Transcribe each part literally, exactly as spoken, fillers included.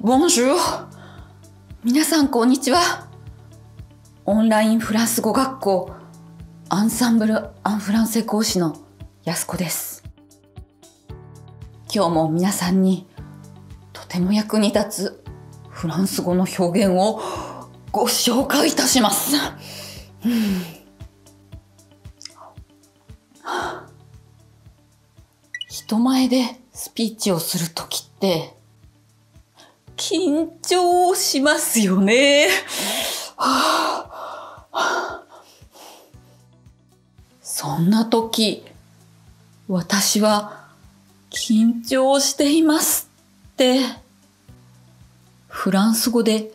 Bonjour! 皆さんこんにちは。オンラインフランス語学校アンサンブル・アン・フランセ講師の安子です。今日も皆さんにとても役に立つフランス語の表現をご紹介いたします。うん、人前でスピーチをするときって緊張しますよね。そんな時、私は緊張していますってフランス語で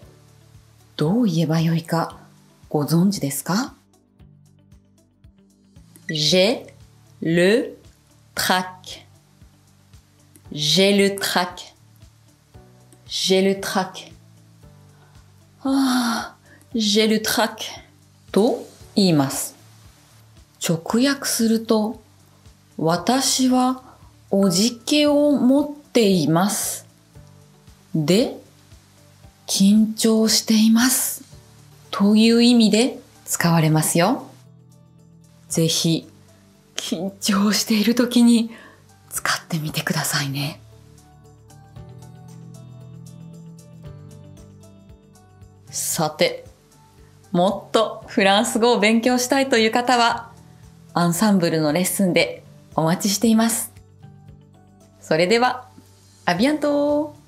どう言えばよいかご存知ですか？ J'ai le trac. J'ai le trac.J'ai le trac. Ah, j'ai le trac. と言います。直訳すると、私はおじけを持っています。で、緊張しています。という意味で使われますよ。ぜひ、緊張しているときに使ってみてくださいね。さて、もっとフランス語を勉強したいという方は、アンサンブルのレッスンでお待ちしています。それでは、アビアントー!